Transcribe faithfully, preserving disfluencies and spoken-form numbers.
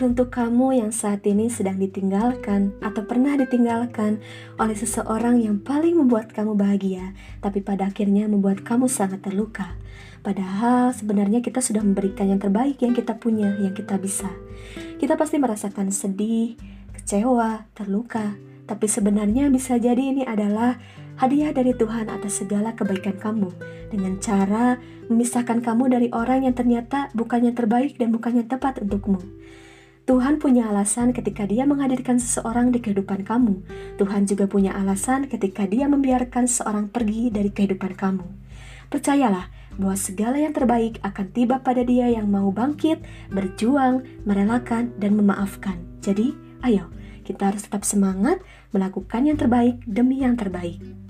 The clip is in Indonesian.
Teruntuk kamu yang saat ini sedang ditinggalkan atau pernah ditinggalkan oleh seseorang yang paling membuat kamu bahagia, tapi pada akhirnya membuat kamu sangat terluka. Padahal sebenarnya kita sudah memberikan yang terbaik yang kita punya, yang kita bisa. Kita pasti merasakan sedih, kecewa, terluka. Tapi sebenarnya bisa jadi ini adalah hadiah dari Tuhan atas segala kebaikan kamu, dengan cara memisahkan kamu dari orang yang ternyata bukannya terbaik dan bukannya tepat untukmu. Tuhan punya alasan ketika Dia menghadirkan seseorang di kehidupan kamu. Tuhan juga punya alasan ketika Dia membiarkan seseorang pergi dari kehidupan kamu. Percayalah bahwa segala yang terbaik akan tiba pada Dia yang mau bangkit, berjuang, merelakan, dan memaafkan. Jadi, ayo, kita harus tetap semangat melakukan yang terbaik demi yang terbaik.